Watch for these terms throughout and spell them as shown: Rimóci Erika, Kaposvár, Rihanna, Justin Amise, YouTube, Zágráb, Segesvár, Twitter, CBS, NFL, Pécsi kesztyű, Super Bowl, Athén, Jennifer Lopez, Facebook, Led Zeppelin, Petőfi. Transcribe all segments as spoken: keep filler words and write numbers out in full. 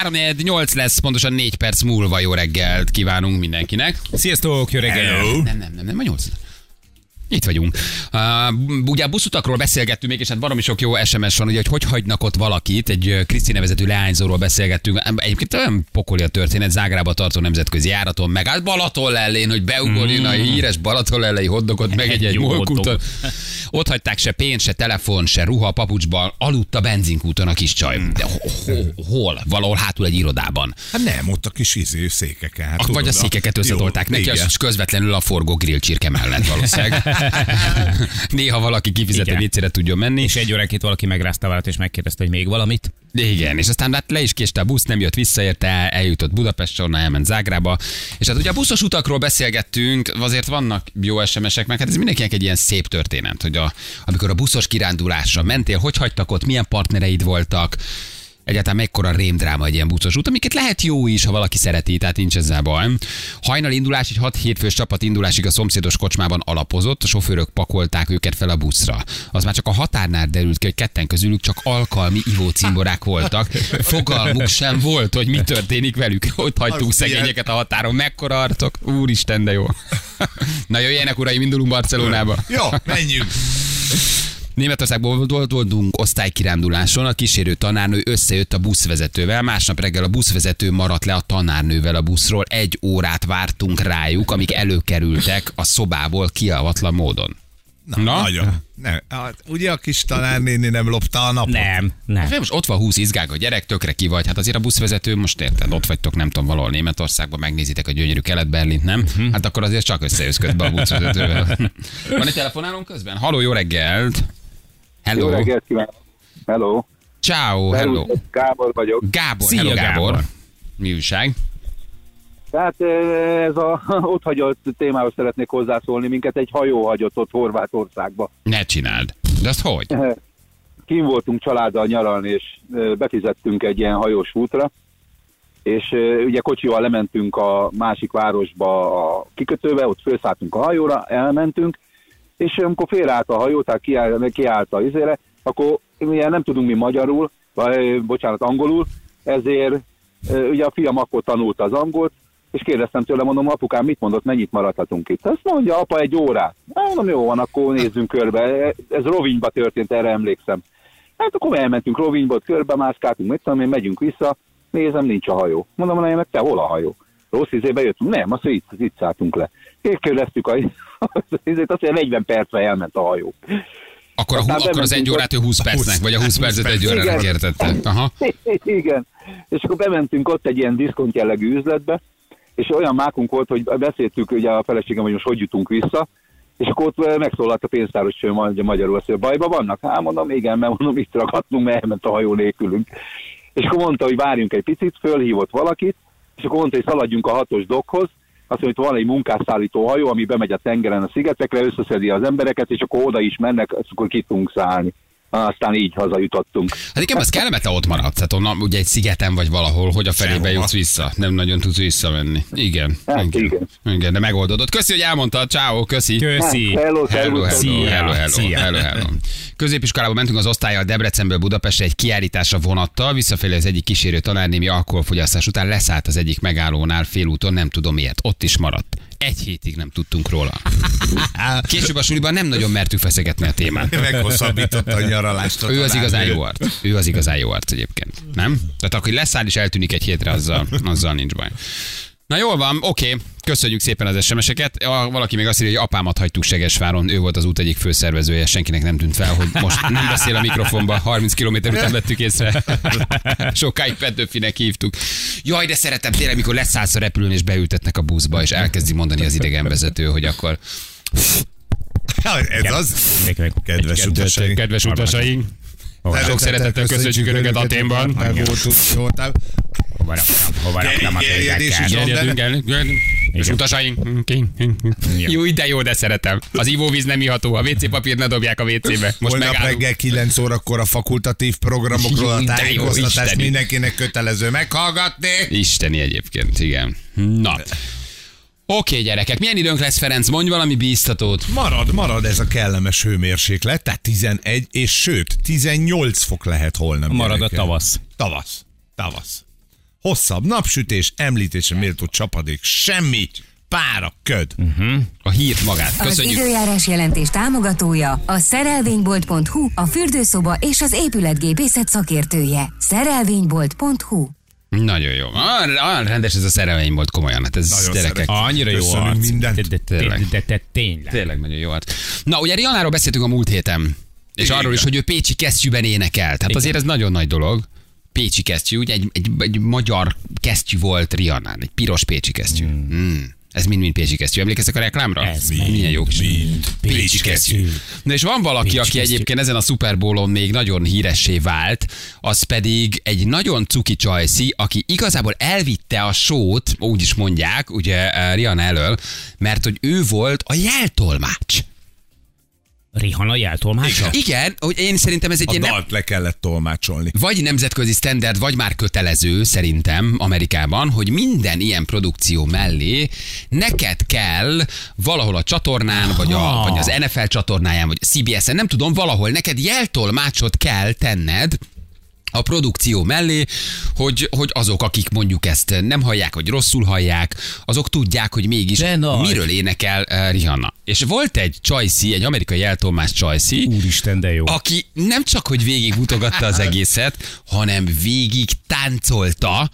három óra nyolc lesz, pontosan négy perc múlva. Jó reggelt kívánunk mindenkinek. Sziasztok, jó reggelt. Nem, nem, nem, nem, a nyolc. Itt vagyunk. Uh, ugye a buszutakról beszélgettünk még, és hát valami sok jó es em es van, ugye, hogy hogy hagynak ott valakit, egy Kriszti nevezetű leányzóról beszélgettünk. Egyébként olyan pokoli a történet, Zágrába tartó nemzetközi járaton, meg hát Balaton lellén, hogy beugorjon mm. a híres Balaton lellei hoddogot, meg egy, egy molkultot. Ott hagyták se pénz, se telefon, se ruha, papucsban, aludt a benzinkúton a kis csaj. De hol? Valahol hátul egy irodában. Hát nem, ott a kis íző székeken. Hát vagy a székeket összetolták neki, és közvetlenül a forgó grillcsirke mellett valószínűleg. Néha valaki kifizeti, vécére tudjon menni. És egy óránként valaki megrázta várat, és megkérdezte, hogy még valamit. Igen, és aztán hát le is késte a busz, nem jött vissza, érte, eljutott Budapestre, onnan elment Zágrába. És hát ugye a buszos utakról beszélgettünk, azért vannak jó es em esek, meg hát ez mindenkinek egy ilyen szép történet, hogy a, amikor a buszos kirándulásra mentél, hogy hagytak ott, milyen partnereid voltak, egyáltalán mekkora rémdráma egy ilyen buszos út, amiket lehet jó is, ha valaki szereti, tehát nincs ezzel baj. Hajnal indulás, egy hat hétfős csapat indulásig a szomszédos kocsmában alapozott, a sofőrök pakolták őket fel a buszra. Az már csak a határnál derült ki, hogy ketten közülük csak alkalmi ivócimborák voltak. Fogalmuk sem volt, hogy mi történik velük. Ott hagytunk szegényeket a határon. Mekkora arcok? Úristen, de jó. Na jöjjenek, uraim, indulunk Barcelonába. Jó, menjünk. Németországból voltunk osztálykiránduláson, a kísérő tanárnő összejött a buszvezetővel, másnap reggel a buszvezető maradt le a tanárnővel a buszról, egy órát vártunk rájuk, amíg előkerültek a szobából kiavatlan módon. Na, Na? Nagyon. Nem. Hát, ugye a kis tanárnéni nem lopta a napot? Nem, nem. Hát, most ott van húsz izgága gyerek, tökre ki vagy. Hát azért a buszvezető, most érted, ott vagytok, nem tudom, valahol Németországban, megnézitek a gyönyörű Kelet-Berlint, nem? Hát akkor azért csak összejöszköd be a buszvezetővel. Van egy telefonálunk közben? Halló, jó reggelt! Hello. Jó reggelt kívánok! Hello! Ciao, hello! Gábor vagyok. Gábor, Szia, hello Gábor! Gábor. Mi újság? Tehát ez a ott hagyott témához szeretnék hozzászólni, minket egy hajó hagyott ott Horvátországba. Ne csináld! De azt hogy? Kim voltunk családdal nyaralni, és befizettünk egy ilyen hajós útra, és ugye kocsival lementünk a másik városba a kikötőbe, ott felszálltunk a hajóra, elmentünk, és amikor félreállt a hajó, tehát kiáll, kiállt a izére, akkor ugye nem tudunk mi magyarul, vagy bocsánat, angolul, ezért ugye a fiam akkor tanulta az angolt, és kérdeztem tőle, mondom, apukám, mit mondott, mennyit maradhatunk itt? Azt mondja, apa, egy órát. Mondom, jó van, akkor nézzünk körbe. Ez Rovinyba történt, erre emlékszem. Hát akkor elmentünk Rovinyba, ott körbe mászkáltunk, mit tudom én, megyünk vissza, nézem, nincs a hajó. Mondom, nem, meg te, hol a hajó? Rossz izébe jöttünk. Nem, azt, hogy itt, itt szálltunk le. Kérdeztük a izét, azt, hogy negyven percre elment a hajó. Akkor, a, akkor az egy órát ő húsz percnek, vagy a húsz percet egy órára kértette. Aha. Igen. És akkor bementünk ott egy ilyen diszkont jellegű üzletbe, és olyan mákunk volt, hogy beszéltük ugye a feleségem, hogy most hogy jutunk vissza, és akkor ott megszólalt a pénztáros, hogy magyarul azt, hogy bajban vannak? Hát mondom, igen, mert mondom, itt ragadtunk, mert elment a hajó nélkülünk. És akkor mondta, hogy várjunk egy picit, fölhívott valakit, és akkor mondta, hogy szaladjunk a hatos dokhoz, azt mondja, hogy van egy munkásszállító hajó, ami bemegy a tengeren a szigetekre, összeszedi az embereket, és akkor oda is mennek, akkor ki tudunk szállni. Aztán így hazajutottunk. Hát igen, az kellemetlen, ott maradsz, tehát onnan ugye egy szigeten vagy valahol, hogy a felébe jutsz vissza. Nem nagyon tudsz visszamenni. Igen. Hát, igen. igen. igen, de megoldodott. Köszi, hogy elmondtad. Ciao, köszi. Köszi. Hello, hello, hello, hello, hello, hello, hello. Középiskolába mentünk az osztállyal Debrecenből Budapestre egy kiállításra vonattal, visszafelé az egyik kísérő tanárnémi alkoholfogyasztás után leszállt az egyik megállónál félúton, nem tudom miért. Ott is maradt. Egy hétig nem tudtunk róla. Később a suliban nem nagyon mertük feszegetni a témát. Meghosszabbította a nyaralást. Ő az igazán jó arc. Ő az igazán jó arc egyébként. Nem? Tehát akkor leszáll és eltűnik egy hétre, azzal, azzal nincs baj. Na jól van, oké. Köszönjük szépen az es em eseket. Valaki még azt írja, hogy apámat hagytuk Segesváron, ő volt az út egyik főszervezője, senkinek nem tűnt fel, hogy most nem beszél a mikrofonba, harminc kilométer után vettük észre. Sokáig Petőfinek hívtuk. Jaj, de szeretem tényleg, mikor leszállsz a repülőn és beültetnek a buszba, és elkezdi mondani az idegenvezető, hogy akkor... Ez az? Kedves utasaink. Kedves utasaink. Sok szeretettel köszönjük Önöket Aténban. Hova raktam a pénzeket? És utasaink. Jó, de jó, de szeretem. Az ivóvíz nem iható, a vé cé papír ne dobják a vé cébe. Holnap reggel kilenc órakor a fakultatív programokról a tájékoztatást mindenkinek kötelező meghallgatni. Isteni egyébként, igen. Na. Oké, okay, gyerekek, milyen időnk lesz, Ferenc? Mondj valami bíztatót. Marad, marad ez a kellemes hőmérséklet, tehát tizenegy, és sőt, tizennyolc fok lehet holnap. Marad gyerekek. A tavasz. Tavasz, tavasz. hosszabb napsütés, említése méltó csapadék, semmi, pára, köd. Uh-huh. A hírt magát. Köszönjük. Az időjárás jelentés támogatója a szerelvénybolt pont hu, a fürdőszoba és az épületgépészet szakértője. szerelvénybolt pont hu. Nagyon jó. Ah, rendes ez a szerelvény volt, komolyan. Hát ez nagyon gyerekek. Szeretem. Annyira jó arc. Tényleg. Tényleg nagyon jó arc. Na, ugye Rihannáról beszéltünk a múlt héten. És arról is, hogy ő Pécsi kesztyűben énekelt. Hát azért ez nagyon nagy dolog. Pécsi kesztyű, ugye egy, egy, egy magyar kesztyű volt Rihannán. Egy piros pécsi kesztyű. Hmm. Hmm. Ez mind-mind pécsi kesztyű. Emlékeztek a reklámra? Ez milyen jó kis. Pécsi kesztyű. Na és van valaki, pécsi aki kesztyű. Egyébként ezen a Super Bowlon még nagyon híressé vált, az pedig egy nagyon cuki csajszi, aki igazából elvitte a sót, úgy is mondják, ugye Rihanna elől, mert hogy ő volt a jeltolmács. Rihanna jeltolmácsa? Igen, hogy én szerintem ez egy a ilyen... A dalt nem... le kellett tolmácsolni. Vagy nemzetközi standard, vagy már kötelező szerintem Amerikában, hogy minden ilyen produkció mellé neked kell valahol a csatornán, vagy, a, vagy az en ef el csatornáján, vagy cé bé esen, nem tudom, valahol neked jeltolmácsot kell tenned a produkció mellé, hogy, hogy azok, akik mondjuk ezt nem hallják, vagy rosszul hallják, azok tudják, hogy mégis miről énekel uh, Rihanna. És volt egy csajszi, egy amerikai jeltolmás csajszi, úristen, de jó, aki nem csak, hogy végig mutogatta az egészet, hanem végig táncolta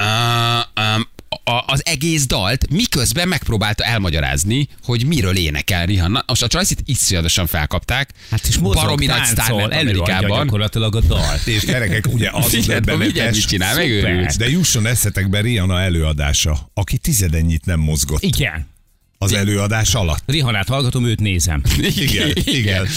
uh, um, A, az egész dalt, miközben megpróbálta elmagyarázni, hogy miről énekel Rihanna. Most a csajszit iszonyatosan felkapták. Hát és mozog, baromi táncol, nagy sztárnál Amerikában. Gyakorlatilag a dalt. És gyerekek, ugye az ebben metes. De jusson eszetekbe Rihanna előadása, aki tizedennyit nem mozgott. Igen. Az előadás alatt. Rihannát hallgatom, őt nézem. Igen, igen.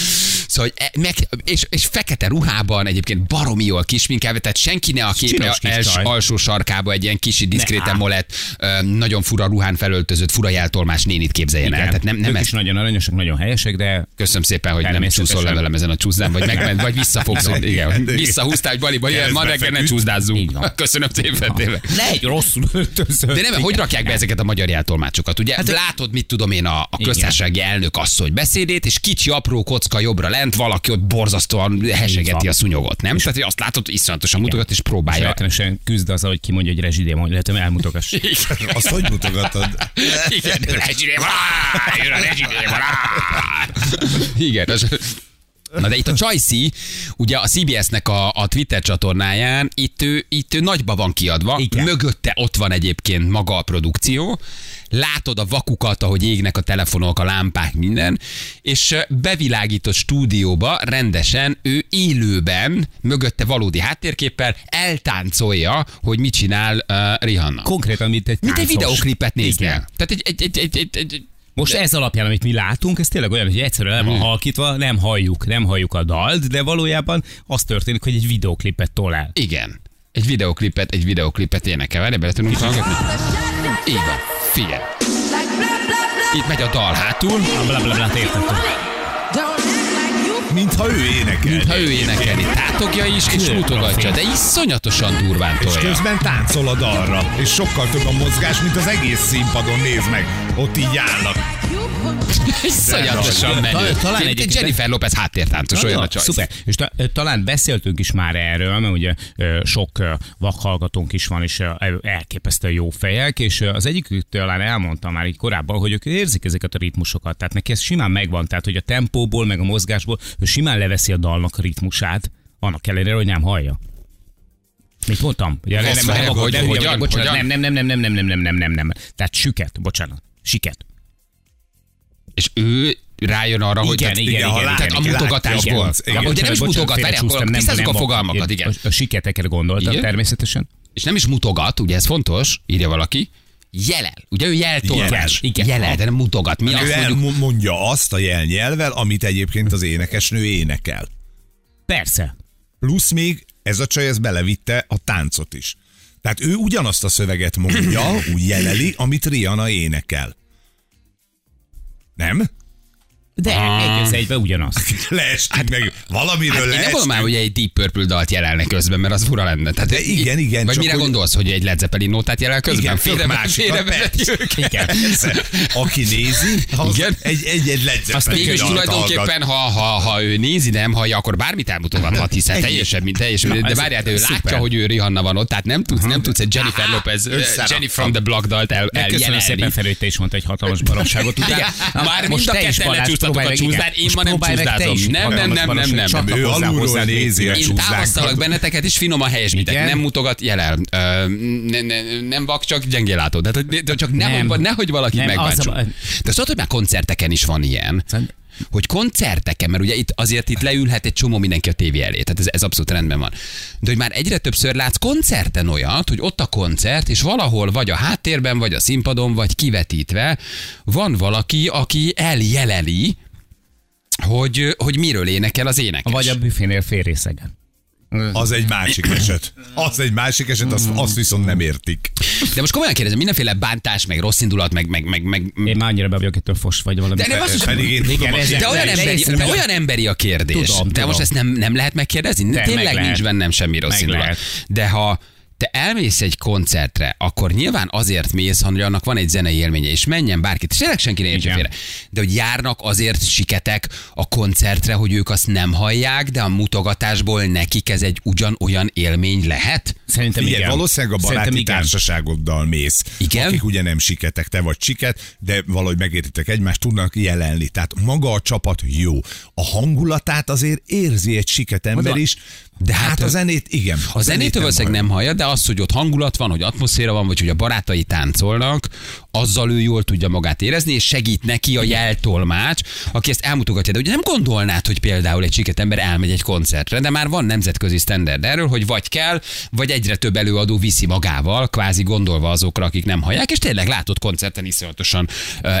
Szóval, meg, és, és fekete ruhában egyébként baromi jól kisminkelve, tehát senki ne a képe els, alsó sarkába egy ilyen kicsi diszkréten molett, nagyon fura ruhán felöltözött, fura jeltolmás nénit képzeljen el. Tehát nem, nem ez... is nagyon aranyosak, nagyon helyesek, de... Köszönöm szépen, hogy nem csúszol le velem ezen a csúszdán, vagy megment, vagy visszafogszol. Igen. Visszahúztál, hogy baliba jön, ma reggel ne csúszdázzunk. Köszönöm szépen, tényleg. Legy rosszul öltözött. De nem, hogy rakják be ezeket a magyar jeltolmácsokat, ugye? Látod, mit tudom én, a köztársasági elnök asszony beszédét, és kicsi apró kocka jobbra lent, valaki ott borzasztóan hesegeti a szúnyogot, nem? És tehát, hogy azt látod, iszonyatosan mutogat, és próbálja. Lehetemesen küzd az, hogy kimondja, hogy rezsidém, hogy lehetem elmutogass. Igen. Azt hogy mutogatod? Igen, rezsidém, jön a rezsidém, igen, az... Na de itt a csajszi, ugye a cé bé esnek a, a Twitter csatornáján, itt ő, itt ő nagyba van kiadva, igen. Mögötte ott van egyébként maga a produkció, látod a vakukat, ahogy égnek a telefonok, a lámpák, minden, és bevilágított stúdióba rendesen ő élőben, mögötte valódi háttérképpel eltáncolja, hogy mit csinál uh, Rihanna. Konkrétan, mint egy táncos. Mint egy videoklipet néznél. Tehát egy... egy, egy, egy, egy, egy Most de. Ez alapján, amit mi látunk, ez tényleg olyan, hogy egyszerűen nem van halkítva, nem halljuk, nem halljuk a dalt, de valójában az történik, hogy egy videoklipet tol el. Igen. Egy videoklipet, egy videoklipet énekel. Várj, bele tudunk hallgatni? Így van. Figyelj. Itt megy a dal hátul. Blablabla, értettem. Mintha ő énekel. Mintha ő énekelni. Tátogja is, és mutogatja, de iszonyatosan durván tolja. És közben táncol a dalra. És sokkal több a mozgás, mint az egész színpadon, nézd meg. Ott így állnak. Iszonyatosan menő. Talán egy Jennifer Lopez háttértáncos, olyan a csajsz. Szuper. És talán beszéltünk is már erről, mert ugye sok vakhallgatónk is van, és elképesztően jó fejek, és az egyikük talán elmondta már így korábban, hogy ők érzik ezeket a ritmusokat. Tehát neki ez simán megvan, tehát hogy a tempóból, meg a mozgásból ő simán leveszi a dalnak a ritmusát, annak ellenére, hogy nem hallja. Mit mondtam? Ugye, nem, nem, nem, hogy, hogyan, bocsánat, nem, nem, nem, nem, nem, nem, nem, nem, nem, nem. Tehát süket, bocsánat, siket. És ő rájön arra, igen, hogy igen, igen, igen, igen, tehát igen, a mutogatásból. Ugye nem is mutogat, tisztázzuk a fogalmakat. Igen. A siketekre gondoltam természetesen. És nem is mutogat, ugye ez fontos, írja valaki. Jelel. Ugye ő jeltolmás. Igen. Jelel, de nem mutogat. Mi ő mondjuk... mondja azt a jelnyelvvel, amit egyébként az énekesnő énekel. Persze. Plusz még ez a csaj, ez belevitte a táncot is. Tehát ő ugyanazt a szöveget mondja, úgy jeleli, amit Rihanna énekel. Nem? De egy az egyben ugyanaz. Leestik hát, meg valamiről hát leestik. Én nem mondom már, hogy egy Deep Purple dalt jelelne közben, mert az fura lenne. Tehát, de igen, igen. Vagy mire úgy... gondolsz, hogy egy Led Zeppelin nótát jelel közben? Félrevezeti őket. Aki nézi, igen? Egy, egy, egy Led Zeppelin. Azt mégis tulajdonképpen, ha, ha, ha ő nézi, nem hallja, akkor bármit elmutogathat, hiszen teljesen, mint teljesen. De várjál, ő látja, hogy ő Rihanna van ott, tehát nem tudsz, nem tudsz egy Jennifer Lopez, Jenny from the Block dalt eljelelni. Köszönöm szépen, Feri, te is mondta egy hatalmas baromságot. Már most te is a csúzdán, én ma nem csúzdázom. Nem, nem, nem, nem, nem. nem. Ő alulról nézi a csúzdánkat. Én távasztalak benneteket, és finom a helyesmitek. Nem mutogat, jelel. Ne, ne, nem vak, csak gyengén látod. De csak nem. Nehogy, nehogy valaki megbántson. A... De szóval, hogy már koncerteken is van ilyen. Hogy koncerteken, mert ugye itt azért itt leülhet egy csomó mindenki a tévé elé, tehát ez, ez abszolút rendben van. De hogy már egyre többször látsz koncerten olyat, hogy ott a koncert, és valahol vagy a háttérben, vagy a színpadon, vagy kivetítve van valaki, aki eljeleli, hogy, hogy miről énekel az énekes. Vagy a büfénél fél részegen. Az egy másik eset. Az egy másik eset, azt, azt viszont nem értik. De most komolyan kérdezem, mindenféle bántás, meg rossz indulat, meg... meg, meg, meg... Én már annyira be vagyok, ettől fos vagy valami. De, de, az, pedig én tudom, de, de olyan, emberi, olyan emberi a kérdés. Tudom, de tudom. Most ezt nem, nem lehet megkérdezni? De, Tényleg meg nincs bennem semmi rossz meg indulat. Lehet. De ha te elmész egy koncertre, akkor nyilván azért mész, hogy annak van egy zenei élménye, és menjen bárkit, tényleg senki ne értse félre. De hogy járnak azért siketek a koncertre, hogy ők azt nem hallják, de a mutogatásból nekik ez egy ugyanolyan élmény lehet? Szerintem igen. igen. Valószínűleg a baráti társaságoddal mész. Igen? Akik ugye nem siketek, te vagy siket, de valahogy megértitek egymást, tudnak jelenni. Tehát maga a csapat jó. A hangulatát azért érzi egy siket ember is, de hát, hát a zenét, igen. A, a zenét valószínűleg nem hallja, de az, hogy ott hangulat van, hogy atmoszféra van, vagy hogy a barátai táncolnak, azzal ő jól tudja magát érezni, és segít neki a jeltolmács, aki ezt elmutogatja. De ugye nem gondolnád, hogy például egy siket ember elmegy egy koncertre, de már van nemzetközi standard erről, hogy vagy kell, vagy egyre több előadó viszi magával, kvázi gondolva azokra, akik nem hallják, és tényleg látod koncerten iszonyatosan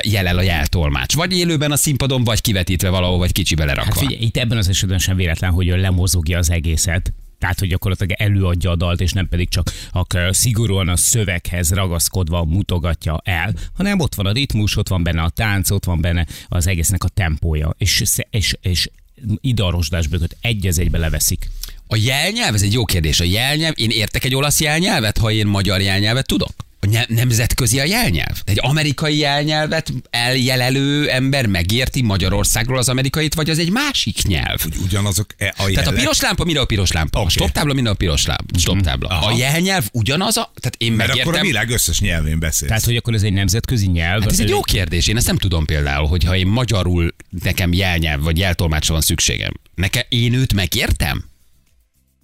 jelel a jeltolmács. Vagy élőben a színpadon, vagy kivetítve valahol, vagy kicsi belerakva. Hát figyelj, itt ebben az esetben sem véletlen, hogy lemozogja az egészet. Tehát, hogy gyakorlatilag előadja a dalt, és nem pedig csak a, szigorúan a szöveghez ragaszkodva mutogatja el, hanem ott van a ritmus, ott van benne a tánc, ott van benne az egésznek a tempója, és, és, és ide a rozsdásbököt egy az egybe leveszik. A jelnyelv, ez egy jó kérdés. A jelnyelv, én értek egy olasz jelnyelvet, ha én magyar jelnyelvet tudok? A nemzetközi a jelnyelv? Egy amerikai jelnyelvet eljelelő ember megérti Magyarországról az amerikait, vagy az egy másik nyelv? Ugyanazok e a jelek? Tehát a piros lámpa, mire a piros lámpa? Okay. A stoptábla, mire a piros lámpa? Stoptábla. A jelnyelv ugyanaz a... Tehát én mert megértem... akkor a világ összes nyelvén beszélsz. Tehát, hogy akkor ez egy nemzetközi nyelv? Hát ez egy jó kérdés. Én ezt nem tudom például, hogy ha én magyarul nekem jelnyelv, vagy jeltolmácsra van szükségem. Nekem én őt megértem?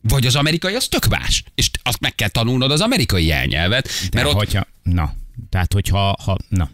Vagy az amerikai, az tök más. És azt meg kell tanulnod az amerikai jelnyelvet. Mert ott... hogyha, na, tehát hogyha, ha, na.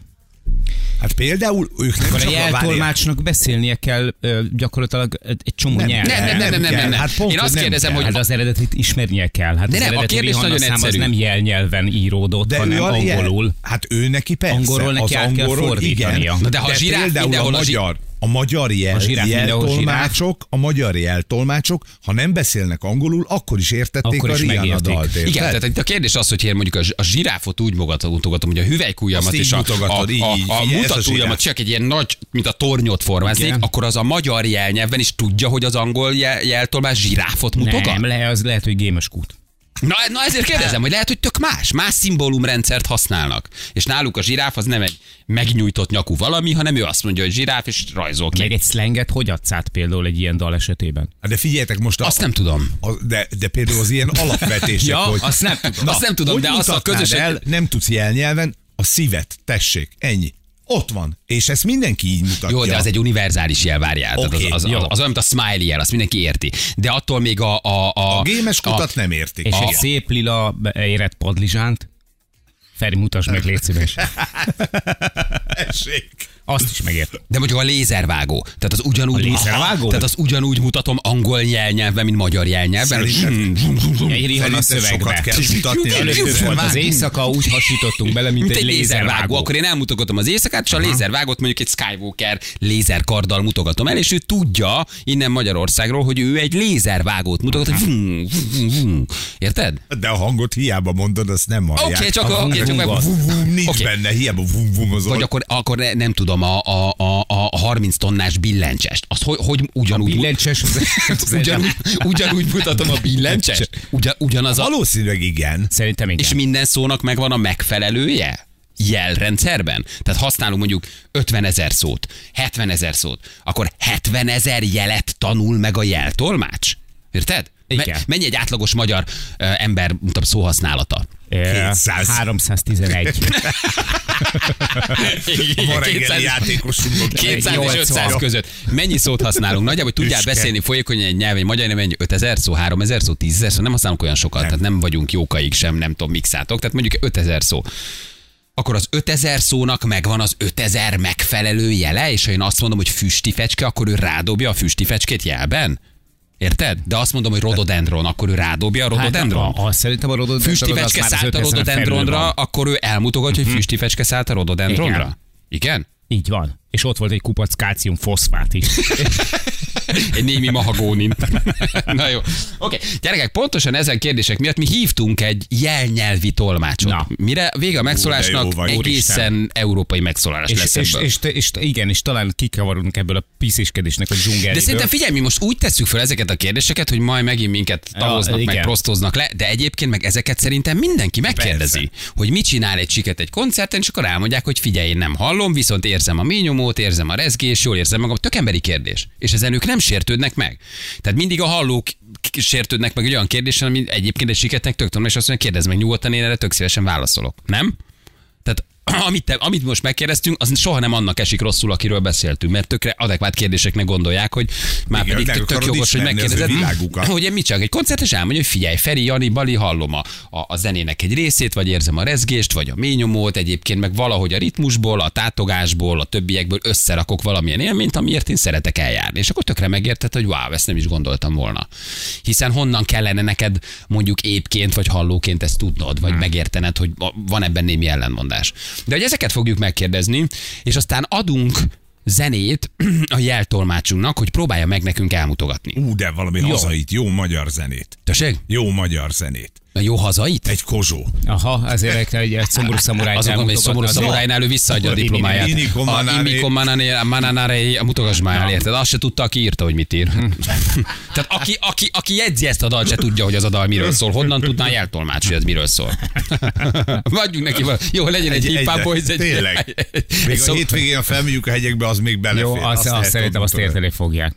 Hát például ők nem csak a jeltolmácsnak beszélnie kell gyakorlatilag egy csomó nyelven. Nem, nem, nem, nem, nem, nem, nem. Hát pont, én azt kérdezem, kell. Hogy... Hát az eredetit ismernie kell. Hát de az nem, a kérdés nagyon egyszerű. Az nem jelnyelven íródott, de hanem angolul. Jel... Hát ő neki persze. Angolról neki át kell fordítania. De ha a zsiráf mindenhol a zsiráf... A magyar jel, a jeltolmácsok, a magyar jeltolmácsok, ha nem beszélnek angolul, akkor is értették akkor a Rihanna dalt. Igen, tehát itt a kérdés az, hogy én mondjuk a zsiráfot úgy mutogatom, hogy a hüvelykujjamat és a, a, a, a mutatójamat csak egy ilyen nagy, mint a tornyot formáznék, akkor az a magyar jelnyelven is tudja, hogy az angol jel, jeltolmás zsiráfot mutogat? Nem, le, az lehet, hogy gémes kút. Na, na ezért kérdezem, hogy lehet, hogy tök más, más szimbólumrendszert használnak. És náluk a zsiráf az nem egy megnyújtott nyakú valami, hanem ő azt mondja, hogy zsiráf, és rajzol ki. Meg egy szlenget hogy adsz át például egy ilyen dal esetében? De figyeljetek most... A, azt nem tudom. A, de, de például az ilyen alapvetések, ja, hogy... azt nem tudom, na, azt nem tudom de azt a közösség... el, nem tudsz jelnyelven, a szívet, tessék, ennyi. Ott van, és ezt mindenki így mutatja. Jó, de az egy univerzális jel, várjál. Okay, az, az, az, az olyan, mint a smiley jel, azt mindenki érti. De attól még a... A, a, a gémes kutat a, nem értik. És a, egy szép lila érett padlizsánt. Feri, mutasd meg, légy szíves. Essék. Azt is megértem. De mondjuk a lézervágó. Tehát az ugyanúgy, a lézervágó? Tehát az ugyanúgy mutatom angol jelnyelven, mint magyar jelnyelven. Rihanna szövegbe. Volt az éjszaka, úgy hasítottunk bele, mint, mint egy, egy lézervágó. Vágó. Akkor én elmutogatom az éjszakát, és a lézervágót mondjuk egy Skywalker lézerkarddal mutogatom el, és ő tudja innen Magyarországról, hogy ő egy lézervágót mutogat. Vum, vum, vum. Érted? De a hangot hiába mondod, azt nem hallják. Oké, okay, csak a, okay, csak meg vum, vum, nincs okay. benne, hiába vum, vumozol. Vagy akkor, akkor nem tudom, a, a, a, a harminc tonnás billencsest. Azt hogy, hogy ugyanúgy... A billencses? ugyanúgy, ugyanúgy mutatom a billencsest? Ugyan, ugyanaz a... Valószínűleg igen. Szerintem igen. És minden szónak megvan a megfelelője? Jelrendszerben. Tehát használunk mondjuk ötven ezer szót, hetven ezer szót, akkor hetven ezer jelet tanul meg a jeltolmács. Érted? Me- mennyi egy átlagos magyar uh, ember mondtam, szóhasználata? kétszáz, háromszáztizenegy A reggeli játékosunkban kétszáz és ötszáz között. Mennyi szót használunk? Nagyjából, hogy tudjál Üske. beszélni folyékonyan egy nyelven, magyar, mennyi ötezer szó, háromezer szó, tízezer szó, nem használunk olyan sokat, nem. Tehát nem vagyunk jókaig sem, nem tudom, mixátok, tehát mondjuk ötezer szó. Akkor az ötezer szónak megvan az ötezer megfelelő jele, és ha én azt mondom, hogy füstifecske, akkor ő rádobja a füstifecskét jelben? Érted? De azt mondom, hogy rododendron, akkor ő rádobja a rododendron. Hát, szerintem a rododendron. Füstifecske szállt a rododendronra, akkor ő elmutogatja, hogy füstifecske szállt a rododendronra. Igen. Igen? Így van. És ott volt egy kupac kálcium foszfát is. Egy némi mahagónin. Na jó. Oké. Okay. Gyerekek, pontosan ezen kérdések miatt mi hívtunk egy jelnyelvi tolmácsot. Na. Mire vége a megszólásnak, Ó, egészen Úristen. európai megszólás és, lesz és, és, és, igen, és talán kikavarunk ebből a piszéskedésnek a dzsungeliből. De szerintem figyelj, mi most úgy tesszük fel ezeket a kérdéseket, hogy majd megint minket tavoznak, ja, meg prosztoznak le, de egyébként meg ezeket szerintem mindenki megkérdezi, Persze. hogy mit csinál egy siket egy koncerten, és akkor elmondják, hogy figyelj, én nem hallom, viszont érzem a mélynyomót, érzem a rezgés, jól érzem magam. Tök emberi kérdés. És ezen ők nem sértődnek meg. Tehát mindig a hallók sértődnek meg egy olyan kérdésen, ami egyébként egy siketnek tök tudom, és azt mondja, kérdezd meg nyugodtan, én erre tök szívesen válaszolok. Nem? Tehát amit, te, amit most megkérdeztünk, az soha nem annak esik rosszul, akiről beszéltünk, mert tökre adekvát kérdéseknek gondolják, hogy már igen, pedig tök jogos, hogy megkérdezed, hogy én mit csak egy koncertes elmondja, hogy figyelj, Feri, Jani, Bali, hallom a, a, a zenének egy részét, vagy érzem a rezgést, vagy a mélynyomót, egyébként meg valahogy a ritmusból, a tátogásból, a többiekből összerakok valamilyen élményt, amiért én szeretek eljárni. És akkor tökre megérted, hogy wow, ezt nem is gondoltam volna. Hiszen honnan kellene neked mondjuk épként vagy hallóként ezt tudnod, vagy hmm. megértened, hogy van ebben némi ellentmondás. De hogy ezeket fogjuk megkérdezni, és aztán adunk zenét a jeltolmácsunknak, hogy próbálja meg nekünk elmutogatni. Ú, de valami jó. hazait, jó magyar zenét. Tessék? Jó magyar zenét. A jó hazait? Egy kozsó. Aha, azért egy szomorú szamurájnál mutogatni. Azokon, egy szomorú szamurájnál ő visszaadja a diplomáját. Iniko Mananare, mutogass már, érted? Azt se tudta, aki írta, hogy mit ír. Tehát aki, aki, aki jegyzi ezt a dalt, se tudja, hogy az a dal miről szól. Honnan tudná jeltolmács, hogy ez miről szól? Vagyunk neki valami. Jó, legyen egy hip-hop. Tényleg. Még a hétvégén, a felmegyünk a hegyekbe, az még belefér. Jó, azt szerintem azt érteni fogják.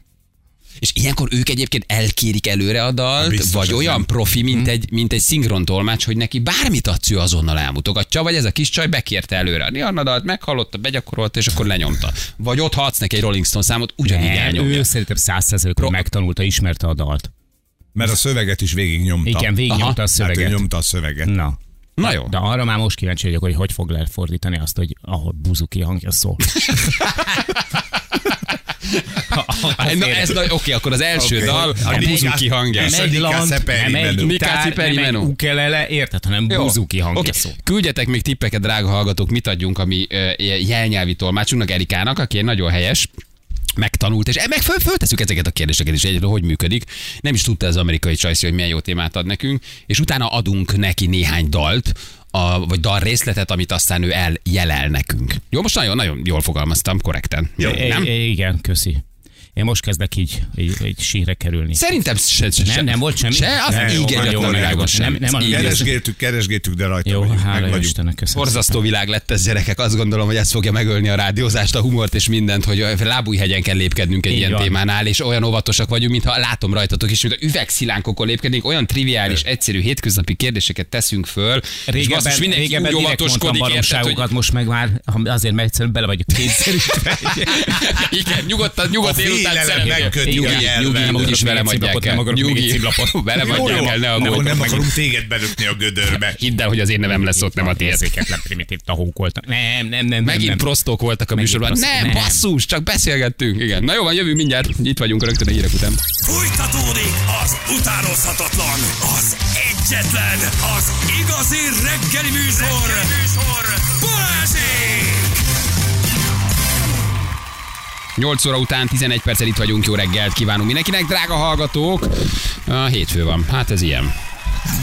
És ilyenkor ők egyébként elkérik előre a dalt, biztos, vagy olyan nem. profi, mint, hmm. egy, mint egy szinkrontolmács, hogy neki bármit adsz, ő azonnal elmutogatja, vagy ez a kis csaj bekérte előre a Rihanna dalt, meghallotta, begyakorolta, és akkor lenyomta. Vagy ott, ha adsz neki egy Rolling Stone számot, ugyanígy nem, elnyomja. Ő szerintem száz százalékban megtanulta, ismerte a dalt. Mert a szöveget is végignyomta. Igen, végignyomta a szöveget. Hát ő nyomta a szöveget. Na. Na jó. De arra már most kíváncsi vagyok, hogy hogy fog lefordítani azt, hogy ahol buzuki hangja szól. Na, ez nagy, oké, akkor az első okay. dal a buzuki hangja. Nem egy land, nem egy gitár, nem egy ukelele, érted, hanem buzuki hangja okay. szó. Küldjetek még tippeket, drága hallgatók, mit adjunk a mi jelnyelvi tolmácsunknak, Erikának, aki nagyon helyes, megtanult, és meg föl, föltesszük ezeket a kérdéseket is egyről, hogy működik. Nem is tudta az amerikai csajszi, hogy milyen jó témát ad nekünk, és utána adunk neki néhány dalt, A, vagy dal részletet, amit aztán ő eljelel nekünk. Jó, most nagyon, nagyon jól fogalmaztam, korrekten. Jó, é, nem? É, igen, köszi. Én most kezdek így, így, így sírre kerülni. Szerintem se, se, nem, se, nem volt semmi. Se, az nem, így egyet a világon sem. Keresgéltük, keresgéltük, de rajta jó, vagyunk. Hála Istennek, köszönöm. Borzasztó világ lett ez, gyerekek. Azt gondolom, hogy ez fogja megölni a rádiózást, a humort és mindent, hogy lábújhegyen kell lépkednünk egy így ilyen van. témánál, és olyan óvatosak vagyunk, mintha látom rajtatok is, mint a üvegszilánkokon lépkednénk, olyan triviális, egyszerű, hétköznapi kérdéseket teszünk föl. Régebben, és régebben direkt mondtam baromságokat, most meg már azért, mert egyszerűen bele vagyok kényszerítve. Igen, nyugodtan, nyugodtan. Nyugi is velem adják el. Nyugi, velem adják el, ne aggódj. Nem akarunk téged belökni a gödörbe. Hidd el, hogy az én nevem lesz ott, nem a tiéd. Ezeketlen primitív tahók voltak. Nem, nem, nem. Megint prostók voltak a műsorban. Nem, basszus, csak beszélgettünk. Igen. Na jó, van, jövünk mindjárt. Itt vagyunk rögtön a hírek után. Fújtatódik az utánozhatatlan, az egyetlen, az igazi reggeli műsor. Balázsék! nyolc óra után tizenegy perccel itt vagyunk, jó reggelt kívánunk mindenkinek, drága hallgatók. Hétfő van, hát ez ilyen.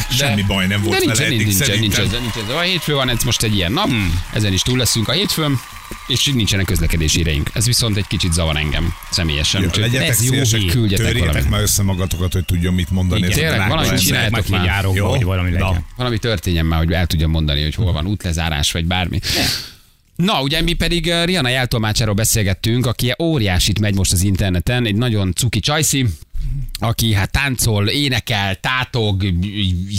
Semmi baj nem volt vele eddig szerintem. Nincs ez, nincs ez. A hétfő van, ez most egy ilyen nap, ezen is túl leszünk a hétfőn, és nincsenek közlekedési híreink. Ez viszont egy kicsit zavar engem személyesen. Ja, legyetek szívesek, törjétek már össze magatokat, hogy tudjon mit mondani. Tényleg, valamit csináljátok már. Járok, jó, hogy valami legyen. Na. Valami történjen már, hogy el tudjam mondani, hogy hol van útlezárás, vagy bármi. Ne. Na, ugye mi pedig Rihanna jeltolmácsáról beszélgettünk, aki óriásit megy most az interneten, egy nagyon cuki csajszi, aki hát táncol, énekel, tátog,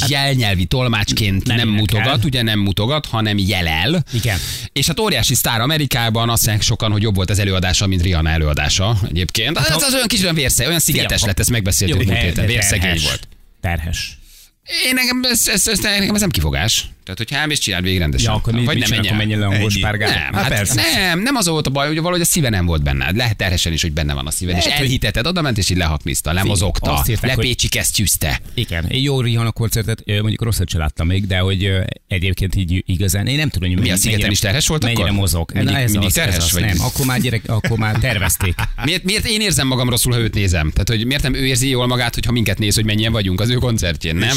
jelnyelvi tolmácsként nem, nem mutogat, ugye nem mutogat, hanem jelel. Igen. És hát óriási sztár Amerikában, azt mondják sokan, hogy jobb volt az előadása, mint Rihanna előadása egyébként. Hát, hát, ez az olyan kis olyan vérszeg, olyan szigetes lett, ezt megbeszéltük múlt héten, vérszegény volt. Terhes. Én nekem ez, ez, ez, nekem ez nem kifogás. Tehát, hogy hát, és csináld végig rendesen. Ja, akkor vagy nem akkor menjen le a hangspárgát. Nem, hát persze. Nem, nem az volt a baj, hogy valahogy a szíve nem volt benne. Lehet terhesen is, hogy benne van a szíve. És elhiteted, oda ment, és így lehaknizta, lemozogta, lepécsi kesztyűzte. Igen, egy jó Rihanna koncertet, mondjuk rosszat se láttam még, de hogy egyébként így igazán, én nem tudom, hogy mi a szigeten is terhes volt akkor? Mennyire mozog. Mindig terhes vagy? Nem, akkor már gyerek, akkor már tervezték. Miért én érzem magam rosszul, ha őt nézem? Tehát, hogy miért nem ő érzi jól magát, hogyha minket néz, hogy mennyien vagyunk az ő koncertjén, nem?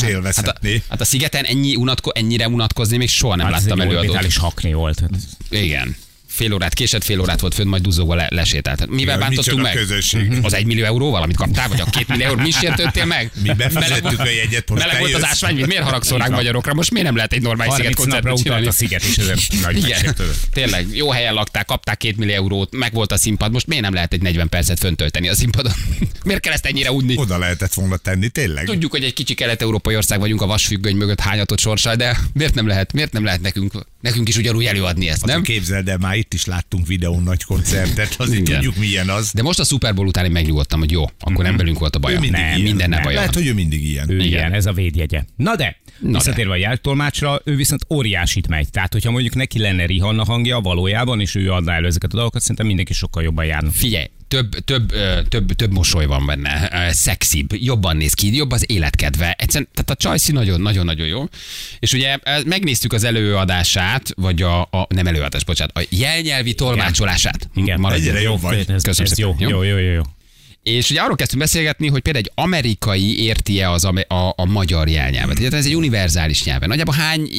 Hát a szigeten ennyi unatko, ennyire unatkozni, még soha nem hát láttam előadót. Hát ez hakni volt. Igen. Fél órát késett, fél órát volt fönt, majd duzzogva le- lesétált. Mivel bántottunk meg? Közösség. Az egymillió euróval, amit kaptál, vagy a két millió euró, mi sértődtél meg? Mi befizettük a jegyet, most meleg volt az ásvány, miért haragszol ránk magyarokra? Most miért nem lehet egy normális szigetkoncertet csinálni? A sziget is nagy megsértődött. Tényleg, jó helyen laktál, kaptál két millió eurót, meg volt a színpad, most miért nem lehet egy negyven percet föntölteni a színpadon? Miért kell ezt ennyire unni? Oda lehetett volna tenni, tényleg. Tudjuk, hogy egy kicsi kelet-európai ország vagyunk, a vasfüggöny mögött hányatott sorssal, de miért nem lehet? Miért nem lehet nekünk, nekünk is ugyanúgy előadni ezt, nem? Képzeld el, már itt is láttunk videón nagy koncertet, azért tudjuk milyen az. De most a Super Bowl után én megnyugodtam, hogy jó, akkor nem velünk volt a baj. Nem, minden nem baj. Lehet, hogy ő mindig ilyen. Ő ilyen, ez a védjegye. Na de, Na visszatérve de. a jeltolmácsra, ő viszont óriásit megy. Tehát, hogyha mondjuk neki lenne Rihanna hangja valójában, és ő adná elő ezeket a dolgokat, szerintem mindenki sokkal jobban járna. Figyelj, Több, több, több, több mosoly van benne, szexibb, jobban néz ki, jobb az életkedve. Egyszerűen, tehát a csajszi nagyon-nagyon-nagyon jó. És ugye megnéztük az előadását, vagy a, a nem előadás, bocsánat, a jelnyelvi tolmácsolását. Igen, egyre jó vagy. Köszönöm szépen. Jó, jó, jó, jó, jó. És ugye arról kezdtünk beszélgetni, hogy például egy amerikai érti-e az a, a, a magyar jelnyelvet. Ez egy univerzális nyelven. Nagyjából hány...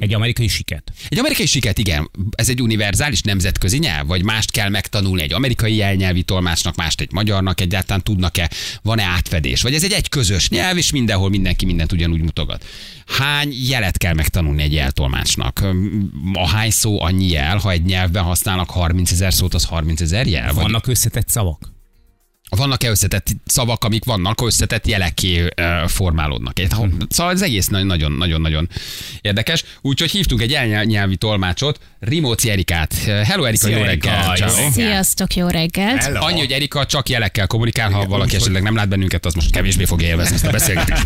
Egy amerikai siket. Egy amerikai siket, igen. Ez egy univerzális nemzetközi nyelv? Vagy mást kell megtanulni egy amerikai jelnyelvi tolmácsnak, mást egy magyarnak, egyáltalán tudnak-e, van-e átfedés? Vagy ez egy egy közös nyelv, és mindenhol mindenki mindent ugyanúgy mutogat. Hány jelet kell megtanulni egy jeltolmácsnak? A hány szó annyi jel, ha egy nyelvben használnak harmincezer szót, az harmincezer jel? Vagy... Vannak összetett szavak? Vannak-e összetett szavak, amik vannak, összetett jelekké formálódnak. Szóval ez egész nagyon-nagyon-nagyon érdekes. Úgyhogy hívtunk egy jelnyelvi tolmácsot, Rimóci Erikát. Hello Erika, Szia, jó reggelt! Sziasztok, jó reggelt! Hello. Annyi, hogy Erika csak jelekkel kommunikál, ha valaki esetleg nem lát bennünket, az most kevésbé fogja élvezni ezt a beszélgetést.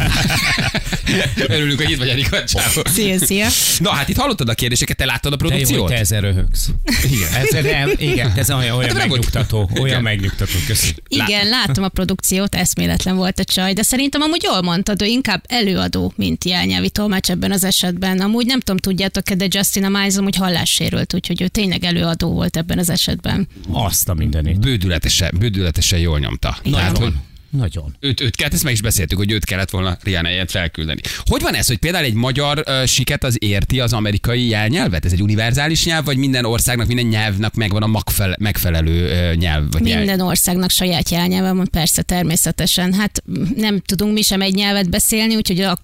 Örülünk, hogy itt vagy Erika. Szia, szia! Na hát itt hallottad a kérdéseket, te láttad a produkciót? De jó, te ezen röhögsz. Igen, ez, nem, igen, ez olyan, olyan megnyugtató. Olyan megnyugtató, köszönöm. Igen, láttam a produkciót, eszméletlen volt a csaj, de szerintem amúgy jól mondtad, ő inkább előadó, mint jelnyelvi tolmács ebben az esetben. Amúgy nem tudom, tudjátok-e, de Justin Amise amúgy hallássérült, úgyhogy ő tényleg előadó volt ebben az esetben. Azt a mindenit. Bődületesen, bődületesen jól nyomta. Nagyon. Nagyon. Őt, őt kellett, ezt meg is beszéltük, hogy őt kellett volna Rihanna-ját felküldeni. Hogy van ez, hogy például egy magyar uh, siket az érti az amerikai jelnyelvet? Ez egy univerzális nyelv, vagy minden országnak, minden nyelvnek megvan a magfele- megfelelő uh, nyelv? Vagy minden nyelv? Országnak saját jelnyelve van, persze, természetesen. Hát nem tudunk mi sem egy nyelvet beszélni, úgyhogy a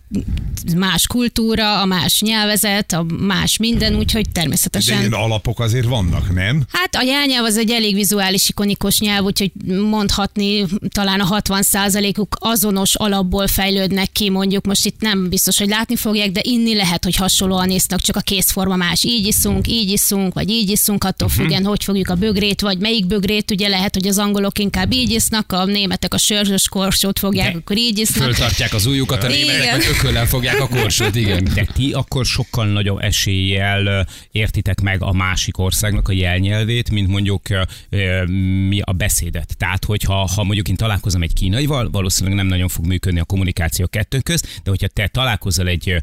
más kultúra, a más nyelvezet, a más minden, úgyhogy természetesen. De ilyen alapok azért vannak, nem? Hát a jelnyelv az egy elég vizuális, ikonikus nyelv, úgyhogy mondhatni talán a hatvan százalékuk azonos alapból fejlődnek ki, mondjuk most itt nem biztos, hogy látni fogják, de inni lehet, hogy hasonlóan isznak, csak a készforma más. Így iszunk, így iszunk, vagy így iszunk, attól függően, hogy fogjuk a bögrét, vagy melyik bögrét, ugye lehet, hogy az angolok inkább így isznak, a németek a sörzsös korsót fogják, de akkor így isznak. Föltartják az ujjukat, a németek, hogy ököllel fogják Megfogják a korsót, igen. De ti akkor sokkal nagyobb eséllyel értitek meg a másik országnak a jelnyelvét, mint mondjuk mi a beszédet. Tehát, hogyha ha mondjuk én találkozom egy kínaival, valószínűleg nem nagyon fog működni a kommunikáció kettőnk közt, de hogyha te találkozol egy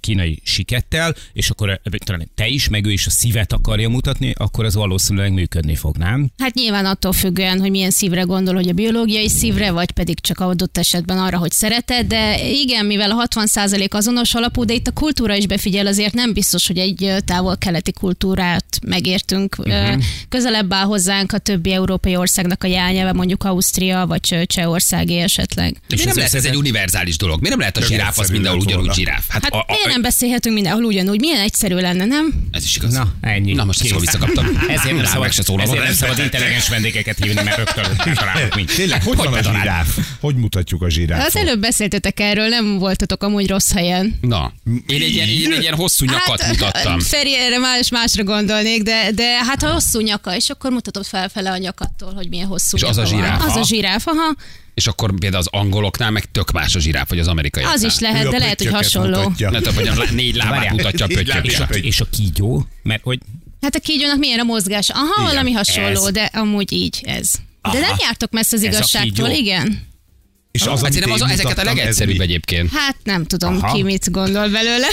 kínai sikettel, és akkor talán te is, meg ő is a szívet akarja mutatni, akkor az valószínűleg működni fog, nem? Hát nyilván attól függően, hogy milyen szívre gondol, hogy a biológiai szívre, vagy pedig csak adott esetben arra, hogy szereted, de igen, mivel a hatvan százalék azonos alapú, de itt a kultúra is befigyel, azért nem biztos, hogy egy távol-keleti kultúrát megértünk. Uh-huh. Közelebb áll hozzánk a többi európai országnak a jelnyelve, mondjuk Ausztria, vagy Csehországé esetleg. És nem lehet, ez egy univerzális dolog. Mi nem lehet a zsiráf az mindenhol ugyanúgy zsiráf? Hát, hát a, a, a, miért nem beszélhetünk mindenhol ugyanúgy? Milyen egyszerű lenne, nem? Ez is igaz. Na, ennyi. Na most ezt visszakaptam. Ezért nem szabad, ezért nem szabad intelligens vendégeket hívni, mert rögtön találok minket. Tényleg, hogy van a zsiráf? Hogy mutatjuk a zsiráfot? Az előbb beszéltetek erről, nem voltatok amúgy rossz helyen. Na, én egy ilyen, én egy ilyen hosszú nyakat hát, mutattam. Feri, erre más, másra gondolnék, de, de hát ha hosszú nyaka, és akkor mutatod felfele a nyakattól, hogy milyen hosszú és nyaka az a zsiráf. Az a zsiráf, aha. És akkor például az angoloknál meg tök más a zsiráf, vagy az amerikaiaknál. Az is lehet, de lehet, hogy hasonló. Nem tudom, hogy a négy lábát mutatja a pöttyöket. És a kígyó? Mert hogy... Hát a kígyónak milyen a mozgás? Aha, igen, valami hasonló, ez. De amúgy így ez. Aha. De nem jártok messze az igazságtól, igen? És az, hát az, ezeket a legegyszerűbb egyébként. Hát nem tudom, aha, ki mit gondol belőle.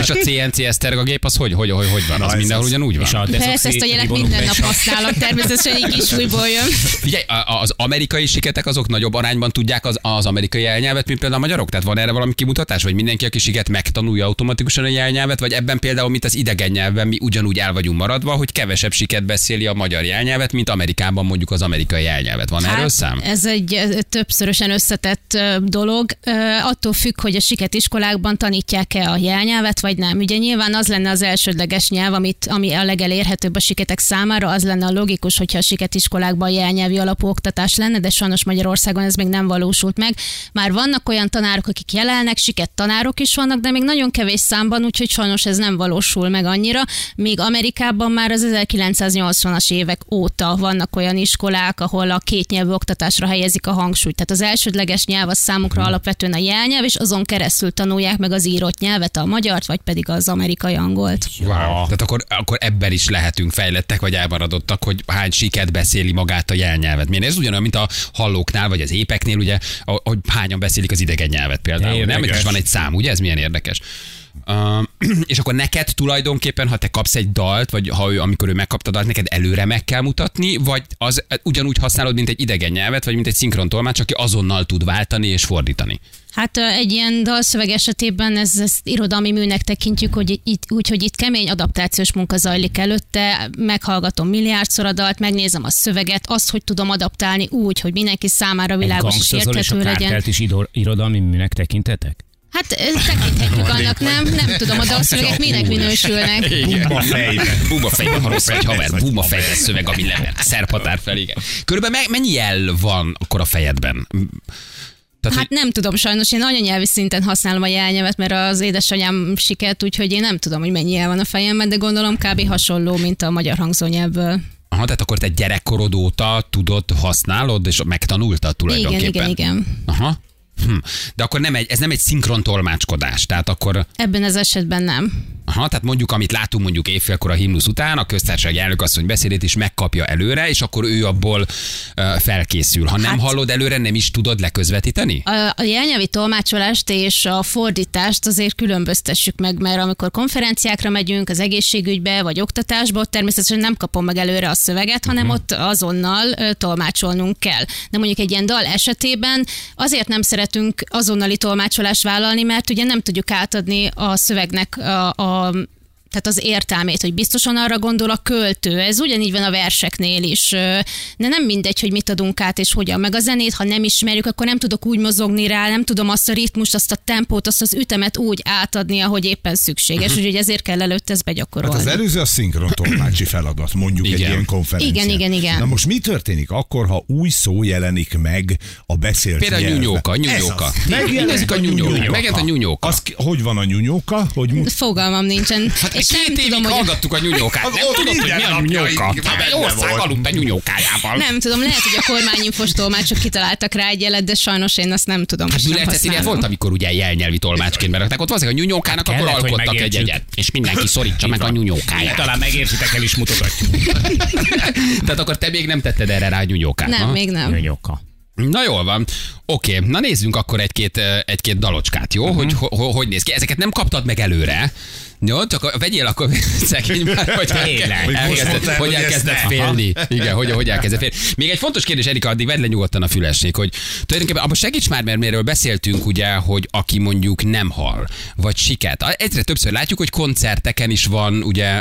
És a cé en cé esztergagép az hogy, hogy, hogy, hogy van? Na, az mindenhol ugyanúgy van. Persze, ezt a jelek minden nap használom, természetesen így kis újból jön. Figyelj, az amerikai siketek azok nagyobb arányban tudják az, az amerikai jelnyelvet, mint például a magyarok? Tehát van erre valami kimutatás? Vagy mindenki, aki siket, megtanulja automatikusan a jelnyelvet? Vagy ebben például, mint az idegen nyelven, mi ugyanúgy el vagyunk maradva, hogy kevesebb siket beszéli a magyar jelnyelvet, mint Amerikában mondjuk az amerikai jelnyelvet. Van erről szám? Ez egy többszörösen összetett dolog, attól függ, hogy a siket iskolákban tanítják-e a jelnyelvet, vagy nem. Ugye nyilván az lenne az elsődleges nyelv, amit, ami a legelérhetőbb a siketek számára, az lenne a logikus, hogyha a siket iskolákban jelnyelvi alapú oktatás lenne, de sajnos Magyarországon ez még nem valósult meg. Már vannak olyan tanárok, akik jelennek, siket tanárok is vannak, de még nagyon kevés számban, úgyhogy sajnos ez nem valósul meg annyira. Még Amerikában már az ezerkilencszáznyolcvanas évek óta vannak olyan iskolák, ahol a kétnyelvű oktatásra helyezik a hangsúlyt. Tehát az elsődleges nyelv az számukra alapvetően a jelnyelv, és azon keresztül tanulják meg az írott nyelvet, a magyart, vagy pedig az amerikai angolt. Wow. Tehát akkor, akkor ebben is lehetünk fejlettek, vagy elmaradottak, hogy hány siket beszéli magát a jelnyelvet. Milyen ez ugyanolyan, mint a hallóknál, vagy az épeknél, ugye, hogy hányan beszélik az idegen nyelvet például. Nem, és van egy szám, ugye? Ez milyen érdekes. Uh, és akkor neked tulajdonképpen, ha te kapsz egy dalt, vagy ha ő, amikor ő megkapta a dalt, neked előre meg kell mutatni, vagy az ugyanúgy használod, mint egy idegen nyelvet, vagy mint egy szinkrontolmács, aki azonnal tud váltani és fordítani? Hát egy ilyen dalszöveg esetében ez, ezt irodalmi műnek tekintjük, hogy itt, úgy, hogy itt kemény adaptációs munka zajlik előtte, meghallgatom milliárdszor a dalt, megnézem a szöveget, azt, hogy tudom adaptálni úgy, hogy mindenki számára világos és érthető legyen. Egy gangsterzol és a kártelt is irodalmi műnek tekintetek? Hát tekinthetjük annak, nem? Nem tudom, a dalszövegek minek minősülnek. Bumba fejbe. Bumba fejbe, ha rossz vagy haver. Bumba fejbe szöveg, ami level. Szerpatár fel, igen. Körülbelül mennyi jel van akkor a fejedben? Tehát, hát nem tudom, sajnos én anyanyelvi szinten használom a jelnyelvet, mert az édesanyám siket, úgyhogy én nem tudom, hogy mennyi jel van a fejemben, de gondolom kb. Hasonló, mint a magyar hangzónyelvből. Aha, tehát akkor te gyerekkorod óta tudod, használod, és megtanultad tulajdonképpen. Igen, igen, igen. Aha. Hm. De akkor nem egy, ez nem egy szinkrontolmácskodás, tehát akkor... Ebben az esetben nem. Aha, tehát mondjuk, amit látunk mondjuk évfélkor a himnusz után, a köztársaság elnök asszony beszédét is megkapja előre, és akkor ő abból uh, felkészül. Ha nem hát, hallod előre, nem is tudod leközvetíteni? A, a jelnyelvi tolmácsolást és a fordítást azért különböztessük meg, mert amikor konferenciákra megyünk, az egészségügybe vagy oktatásba, ott természetesen nem kapom meg előre a szöveget, hanem uh-huh. ott azonnal uh, tolmácsolnunk kell. De mondjuk egy ilyen dal esetében azért nem szeretünk azonnali tolmácsolást vállalni, mert ugye nem tudjuk átadni a szövegnek a, a Um, tehát az értelmét, hogy biztosan arra gondol a költő. Ez ugyanígy van a verseknél is. De nem mindegy, hogy mit adunk át és hogyan. Meg a zenét, ha nem ismerjük, akkor nem tudok úgy mozogni rá, nem tudom azt a ritmust, azt a tempót, azt az ütemet úgy átadni, ahogy éppen szükséges. Uh-huh. Úgyhogy ezért kell előtte ezt begyakorolni. Hát az előző a szinkrontolmácsi feladat, mondjuk igen. Egy ilyen konferencián. Igen, igen, igen. Na most mi történik akkor, ha új szó jelenik meg a beszélt nyelven? Például nyúnyóka, nyúnyóka. Megjelenik a nyúnyóka. Megjelent a nyúnyóka. Hogy van a nyúnyóka? Hogy... Fogalmam nincsen. két évig hallgattuk a nyúnyókát. Nem tudod, hogy mi a nyúnyóka. Egy ország aludt a nyúnyókájával. Nem tudom, lehet, hogy a kormányinfos tolmácsok kitaláltak rá egy jelet, de sajnos én azt nem tudom. Hát Gyülecseszénél volt, amikor ugye jelnyelvi tolmácsként berakták. Ott valószínűleg a nyúnyókának akkor alkottak egy egyet. És mindenki szorítsa meg a nyúnyókáját. Talán megértitek, el is mutogatjuk. Tehát akkor te még nem tetted erre rá a nyúnyókát. Nem, még nem. Na jól van. Oké, na nézzünk akkor egy-két, egy-két dalocskát, jó? Uh-huh. Hogy, ho, hogy néz ki? Ezeket nem kaptad meg előre. Jó, csak vegyél akkor szegény már, hogy elkezdett, hogy elkezdett félni. Igen, hogy, hogy elkezdett félni. Még egy fontos kérdés, Erika, addig vedd le nyugodtan a fülesnék, hogy tulajdonképpen abban segíts már, mert miről beszéltünk, ugye, hogy aki mondjuk nem hal, vagy siket. Egyre többször látjuk, hogy koncerteken is van ugye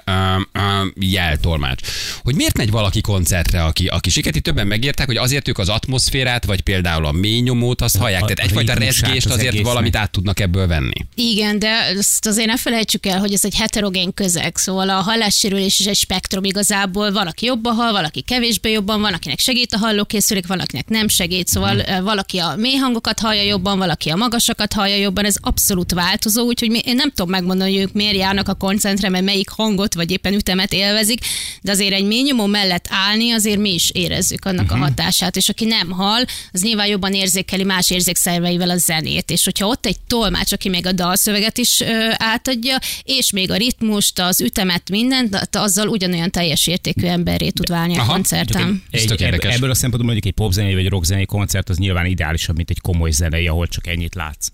jeltolmács. Hogy miért megy valaki koncertre, aki, aki siket? Itt többen megértek, hogy azért ők az atmoszférát, vagy például a mély nyomót azt hallják. Tehát egyfajta rezgést azért valamit át tudnak ebből venni. Igen, de azt azért ne felejtsük el, hogy ez egy heterogén közeg, szóval a hallássérülés is egy spektrum igazából, valaki jobban hall, valaki kevésbé jobban, van, akinek segít a hallókészülék, valakinek nem segít, szóval valaki a mély hangokat hallja jobban, valaki a magasakat hallja jobban, ez abszolút változó, úgyhogy én nem tudom megmondani, hogy ők miért járnak a koncertre, mert melyik hangot vagy éppen ütemet élvezik, de azért egy mély nyomó mellett állni, azért mi is érezzük annak a hatását, és aki nem hall, az nyilván jobban érzékeli más érzékszerveivel a zenét, és hogyha ott egy tolmács, aki még a dalszöveget is átadja, és még a ritmust, az ütemet, mindent, azzal ugyanolyan teljes értékű emberré tud válni a koncerten. Ebből a szempontból mondjuk egy popzenei vagy rockzenei koncert az nyilván ideálisabb, mint egy komoly zenei, ahol csak ennyit látsz.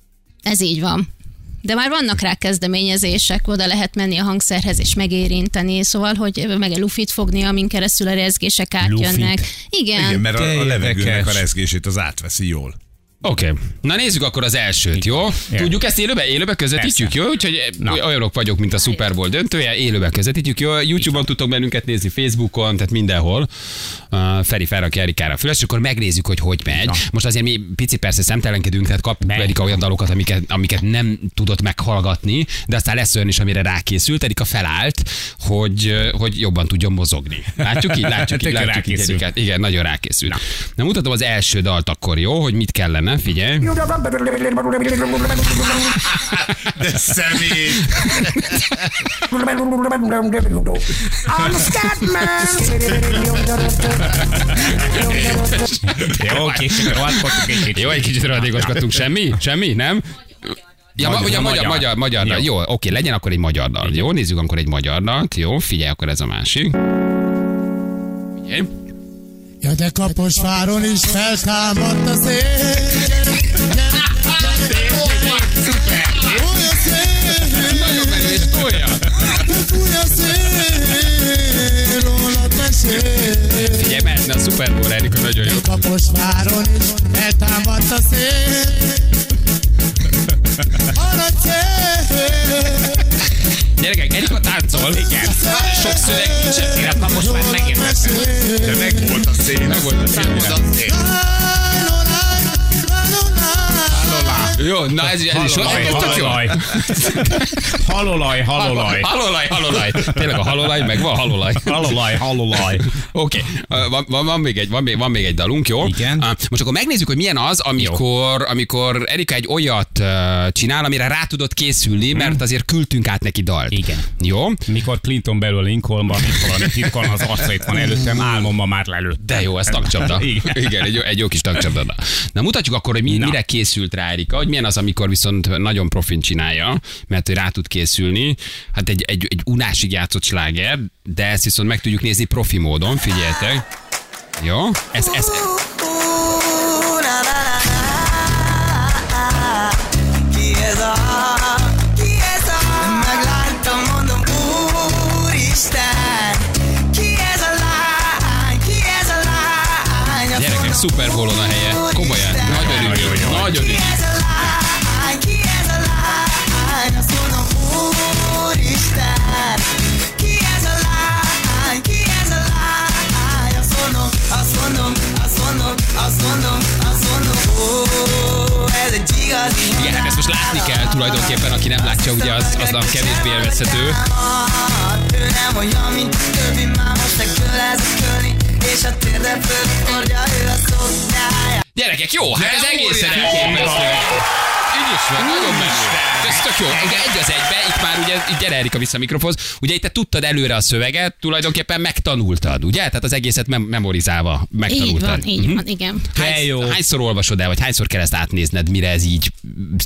Ez így van. De már vannak rá kezdeményezések, oda lehet menni a hangszerhez és megérinteni, szóval, hogy meg egy lufit fogni, amin keresztül a rezgések átjönnek. Igen. Igen, mert a, a levegőnek a rezgését az átveszi jól. Oké, okay. Na nézzük akkor az elsőt, jó? Yeah. Tudjuk ezt élőbe, élőbe közvetítjük, persze. Jó? Úgyhogy no. olyanok vagyok, mint a Super Bowl döntője, élőbe közvetítjük, jó? YouTube-on tudtok bennünket nézni, Facebookon, tehát mindenhol. Uh, Feri felrakja Erikára a füles, akkor megnézzük, hogy hogy megy. No. Most azért mi picit persze szemtelenkedünk, tehát kap Erika olyan dalokat, amiket, amiket nem tudott meghallgatni, de aztán lesz olyan is, amire rákészült. Erika felállt, hogy, hogy jobban tudjon mozogni. Látjuk így? Látjuk így? Látjuk így, így igen, nagyon rákészült. No. Na mutatom az első dalt akkor, jó? Hogy mit kellene. Nem, figyelj. De szemét. Jó, kicsit rohadkodtunk egy kicsit. Jó, egy kicsit rohadékoskodtunk. Semmi? Semmi? Nem? Ja, magyar, ugye magyar, magyar, magyar dal. Jó, oké, legyen akkor egy magyar dal. Jó, nézzük akkor egy magyar dalt. Jó, figyelj, akkor ez a másik. Figyelj. Ja, de Kaposváron is feltámadt a szél. Fúj a szél. Nagyon menő, és tolja. Fúj a szél, rólad mesél. Figyelj, mehetne a Super Bowl, Erika, nagyon jó. De Kaposváron is feltámadt a szél. Maradj szél. Gyerekek, Erika táncol. Igen. Sok szöveg nincsen élet, na most már megértettem. De meg volt a szél. Meg volt a szél. Jó, na ez is tök jó. Halolaj, halolaj. Halolaj, halolaj. Tényleg a halolaj, meg van halolaj. Halolaj, halolaj. Oké, van még egy dalunk, jó? Igen. Most akkor megnézzük, hogy milyen az, amikor, amikor Erika egy olyat csinál, amire rá tudott készülni, mert azért küldtünk át neki dalt. Igen. Jó? Mikor Clinton belül Lincolnban, mikor valami titkon az arcait van előttem, álmomban már lelőtt. De jó, ez tagcsapda. Igen, egy jó kis tagcsapda. Na mutatjuk akkor, hogy mire készült rá Erika, hogy milyen az, amikor viszont nagyon profin csinálja, mert rá tud készülni. Hát egy, egy, egy unásig játszott sláger, de ezt viszont meg tudjuk nézni profi módon, figyeljetek. Jó? Ez, ez, ez. Gyerekek, Super Bowl-on a helye. Komolyan. Nagyon ügyük. Nagyon ügyük. Igen, hát ezt most látni kell tulajdonképpen, aki nem látja, ugye az, az a kevésbé élvezhető. Gyerekek, jó, hát ez egészen elképesztő. Úgy is van, nagyon menő. Ez tök jó. Ugye egy az egybe, itt már ugye, gyere Erika vissza a mikrofonhoz, ugye itt te tudtad előre a szöveget, tulajdonképpen megtanultad, ugye? Tehát az egészet mem- memorizálva megtanultad. Így van, így uh-huh. van, igen. Hány, hányszor olvasod el, vagy hányszor kell ezt átnézned, mire ez így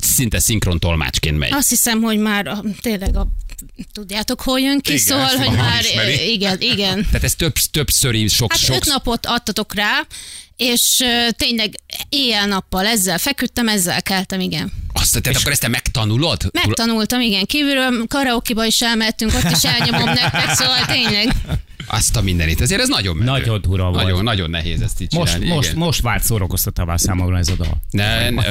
szinte szinkron tolmácsként megy? Azt hiszem, hogy már a, tényleg a tudjátok, hol jön ki, igen, szól, hogy már... Igen, igen. Tehát ez több, többször is sok... Hát sok... öt napot adtatok rá, és tényleg éjjel-nappal ezzel feküdtem, ezzel keltem, igen. Azt, tehát akkor ezt te megtanulod? Megtanultam, igen. Kívülről karaoke-ba is elmentünk, ott is elnyomom nektek, szóval tényleg... Azt a mindenit. Ezért ez nagyon menő. Nagyon durva volt. Nagyon, nagyon nehéz ezt így csinálni. Most, most, most vált szórakoztatává számomra ez a dal. Ne, ne,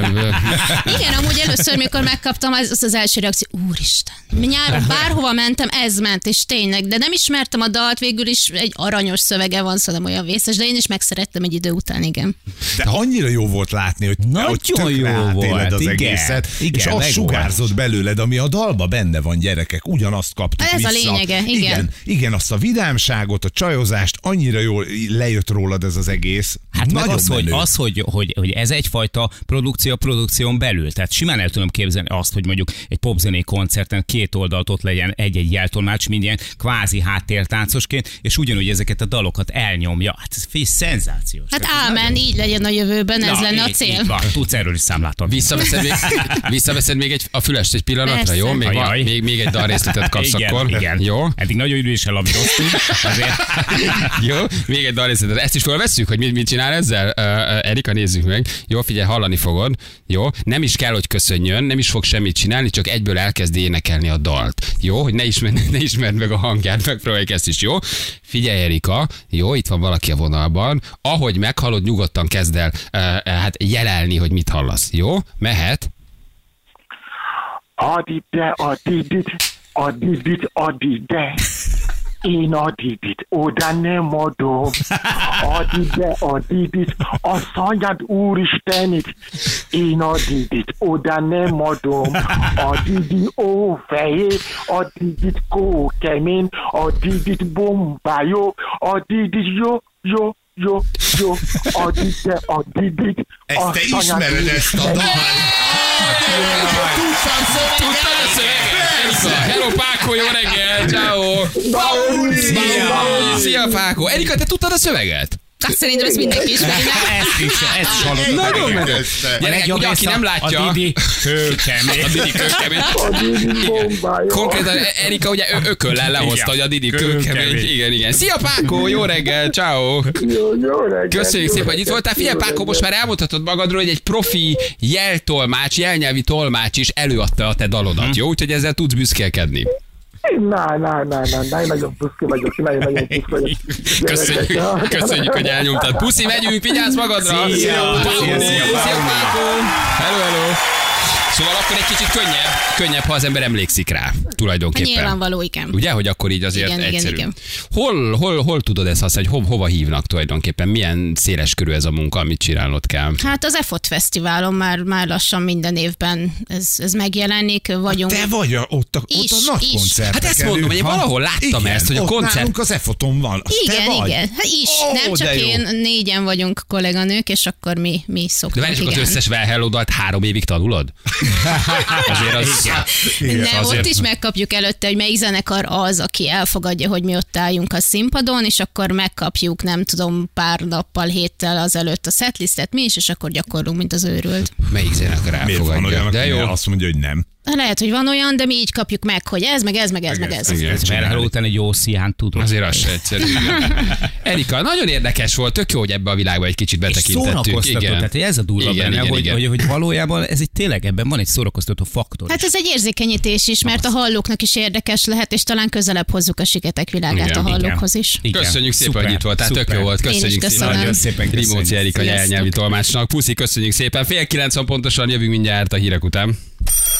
igen, amúgy először, mikor megkaptam, az, az az első reakció, úristen. Nyáron bárhova mentem, ez ment, és tényleg, de nem ismertem a dalt, végül is egy aranyos szövege van, szóval olyan vészes, de én is megszerettem egy idő után, igen. De annyira jó volt látni, hogy nagyon jó volt az egészet, igen, és az sugárzott belőled, ami a dalba benne van, gyerekek, ugyanazt kaptuk vissza. Ez a lényege, igen. igen. Igen, azt a vidámság, a csajozást, annyira jól lejött rólad ez az egész. Hát meg az, hogy, az hogy, hogy, hogy ez egyfajta produkció a produkción belül. Tehát simán el tudom képzelni azt, hogy mondjuk egy popzené koncerten két oldalt ott legyen egy-egy jeltolmács, mindjárt ilyen kvázi háttértáncosként, és ugyanúgy ezeket a dalokat elnyomja. Hát ez fél szenzációs. Hát ámen, így legyen a jövőben, ez na, lenne így, a cél. Van, tudsz erről is számlát adni. Visszaveszed még, visszaveszed még egy, a fülest egy pillanatra, persze. Jó? Még, van, még, még egy dalrészletet kapsz igen, akkor. Igen. Jó? Eddig nagyon üdvéssel labíroztunk. Jó, még egy dalrészletet. Ezt is fölvesszük, hogy mit, mit csinál ezzel? Uh, Erika, nézzük meg. Jó, figyelj, hallani fogod. Jó, nem is kell, hogy köszönjön, nem is fog semmit csinálni, csak egyből elkezdi énekelni a dalt. Jó, hogy ne ismerd, ne ismerd meg a hangját, megpróbáljuk ezt is, jó? Figyelj, Erika, jó, itt van valaki a vonalban. Ahogy meghallod, nyugodtan kezd el uh, uh, hát jelelni, hogy mit hallasz. Jó, mehet. Adi de, adi dit, adi dit, adi de. Én a dibit, oda nem adom. Adibe a dibit, a szanyád úristenit. Én a dibit, oda nem adom. A dibi ó fehér, a dibit kó kemény, a dibit bomba jó, a dibit jó, jó. Jó, jó, a dibbe, a dibit, a te ismered ezt a dal? Tudtam a szöveget! Hello Páko, jó reggel! Ciao! Szia Páko! Erika, te tudtad a szöveget? Hát szerintem ezt mindenki ismeri, nem? Ezt is, ezt is hallottam. Nagyon menő. Gyerekek, ugye aki nem látja... A Didi kőkemény. A Didi kőkemény. A Didi bombája. Konkrétan Erika ugye ököllel lehozta, hogy a Didi kőkemény. Igen, igen. Szia Páko, jó reggel, ciao. Jó, jó reggel. Köszönjük szépen, hogy itt voltál. Figyelj Páko, most már elmondhatod magadról, hogy egy profi jeltolmács, jelnyelvi tolmács is előadta a te dalodat, jó? Úgyhogy ezzel tudsz büszkélkedni. Na, na, na, na, na, én nagyon büszke vagyok, én nagyon büszke vagyok. Köszönjük, köszönjük, hogy elnyomtad. Puszi, megyünk, vigyázz magadra! Szia, Pauli! Szia, Pákon! Hello, hello! Szóval akkor egy kicsit könnyebb, könnyebb, ha az ember emlékszik rá, tulajdonképpen. Nyilvánvaló, igen. Ugye, hogy akkor így azért igen, egyszerű. Igen, igen. Hol, hol, hol tudod ezt használni, hogy ho, hova hívnak tulajdonképpen? Milyen széles körű ez a munka, amit csinálnod kell? Hát az e fot fesztiválon már, már lassan minden évben ez, ez megjelenik, vagyunk. Te vagy a, ott a, is, ott a nagy koncertek. Hát ezt mondom, hogy én valahol láttam igen, ezt, hogy a koncert... nálunk az e foton van. Azt igen, te vagy? Igen. Hát is, oh, nem csak én, jó. Négyen vagyunk kolléganők, és akkor mi, mi szoktunk. De várj, az összes Well Hello-dalt három évig tanulod? Azért az... Igen. Igen. Nem, azért... ott is megkapjuk előtte, hogy melyik zenekar az, aki elfogadja, hogy mi ott álljunk a színpadon, és akkor megkapjuk, nem tudom, pár nappal, héttel azelőtt a setlistet mi is, és akkor gyakorlunk, mint az őrült. Melyik zenekar elfogadja? Miért van olyan, de jó, azt mondja, hogy nem. Lehet, hogy van olyan, de mi így kapjuk meg, hogy ez, meg ez, meg ez, meg ez. Igen, mert után egy jó szíján tudom. Azért az se egyszerű. Erika, nagyon érdekes volt, tök jó, hogy ebbe a világba egy kicsit betekintettünk. És tehát ez a durva benne, igen, hogy, igen. Hogy, hogy valójában ez egy tényleg ebben van egy szórakoztató faktor. Hát ez egy érzékenyítés is, mert a hallóknak is érdekes lehet, és talán közelebb hozzuk a siketek világát igen, a hallókhoz is. Igen. Köszönjük szépen, szuper, hogy itt voltál, tök jó volt. Köszönjük szépen. Rimóci Erika jelnyelvi tolmácsnak. Puszi, köszönjük szépen. Fél kilenc pontosan, jövünk mindjárt a hírek után.